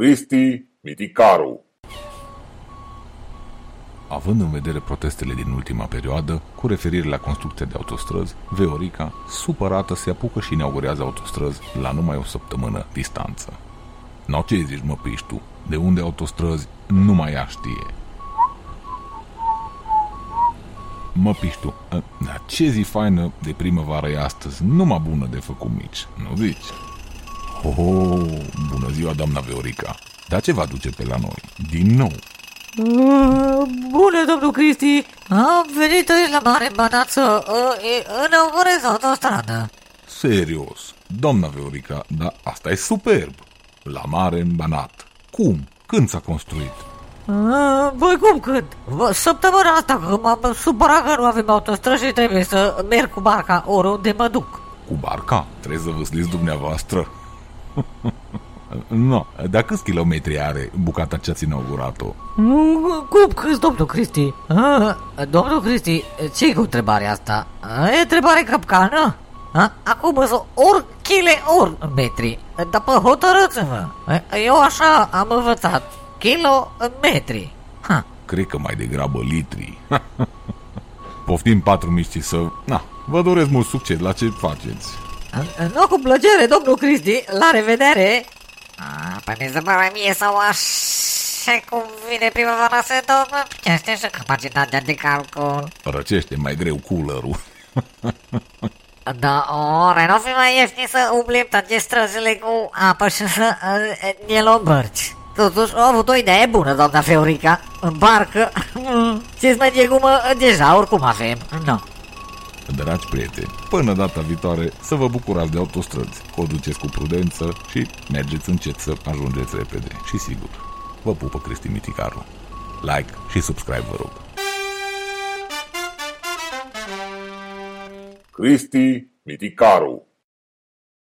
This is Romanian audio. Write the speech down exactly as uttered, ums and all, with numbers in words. Cristi Miticaru. Având în vedere protestele din ultima perioadă, cu referire la construcția de autostrăzi, Viorica, supărată, se apucă și inaugurează autostrăzi la numai o săptămână distanță. N-au ce zici, mă, Piștu, de unde autostrăzi numai ea știe. Mă, Piștu, dar ce zi faină de primăvară e astăzi, numai bună de făcut mici, nu zici? Ho, bună ziua, doamna Viorica, dar ce vă aduce pe la noi, din nou? Bună, domnul Cristi! Am venit aici la mare banață, înaugurez autostradă. Serios, doamna Viorica, dar asta e superb! La mare în Banat. Cum? Când s-a construit? Băi, cum când? Săptămâna asta, că m-am supărat că nu avem autostrăzi și trebuie să merg cu barca oriunde mă duc. Cu barca? Trebuie să vă sliți dumneavoastră. No, dar câți kilometri are bucata ce-ați inaugurat-o? Cum câți, domnul Cristi? A, domnul Cristi, ce-i cu întrebarea asta? A, e întrebare capcană? A, acum sunt ori chile, ori metri. Dar pă, hotărâți-vă. Eu așa am învățat. Kilometri. Ha. Cred că mai degrabă litri. Poftim patru miști să... Na, vă doresc mult succes la ce faceți. Nu, cu plăcere, domnul Cristi. La revedere. A, păi mi se pare mie sau așa cum vine primăvara se domnă, chiar știu și capacitatea de calcul. Răcește mai greu coolerul. Da, ori n-o fi mai ieftin să umplim toate străzile cu apă și să ne luăm bărci. Totuși, au avut o idee bună, doamna Viorica. În barcă, ce-ți mai degumă, deja oricum avem. No. Dragi prieteni, până data viitoare să vă bucurați de autostrăzi, conduceți cu prudență și mergeți încet să ajungeți repede. Și sigur, vă pupă Cristi Miticaru. Like și subscribe, vă rog. Cristi Miticaru.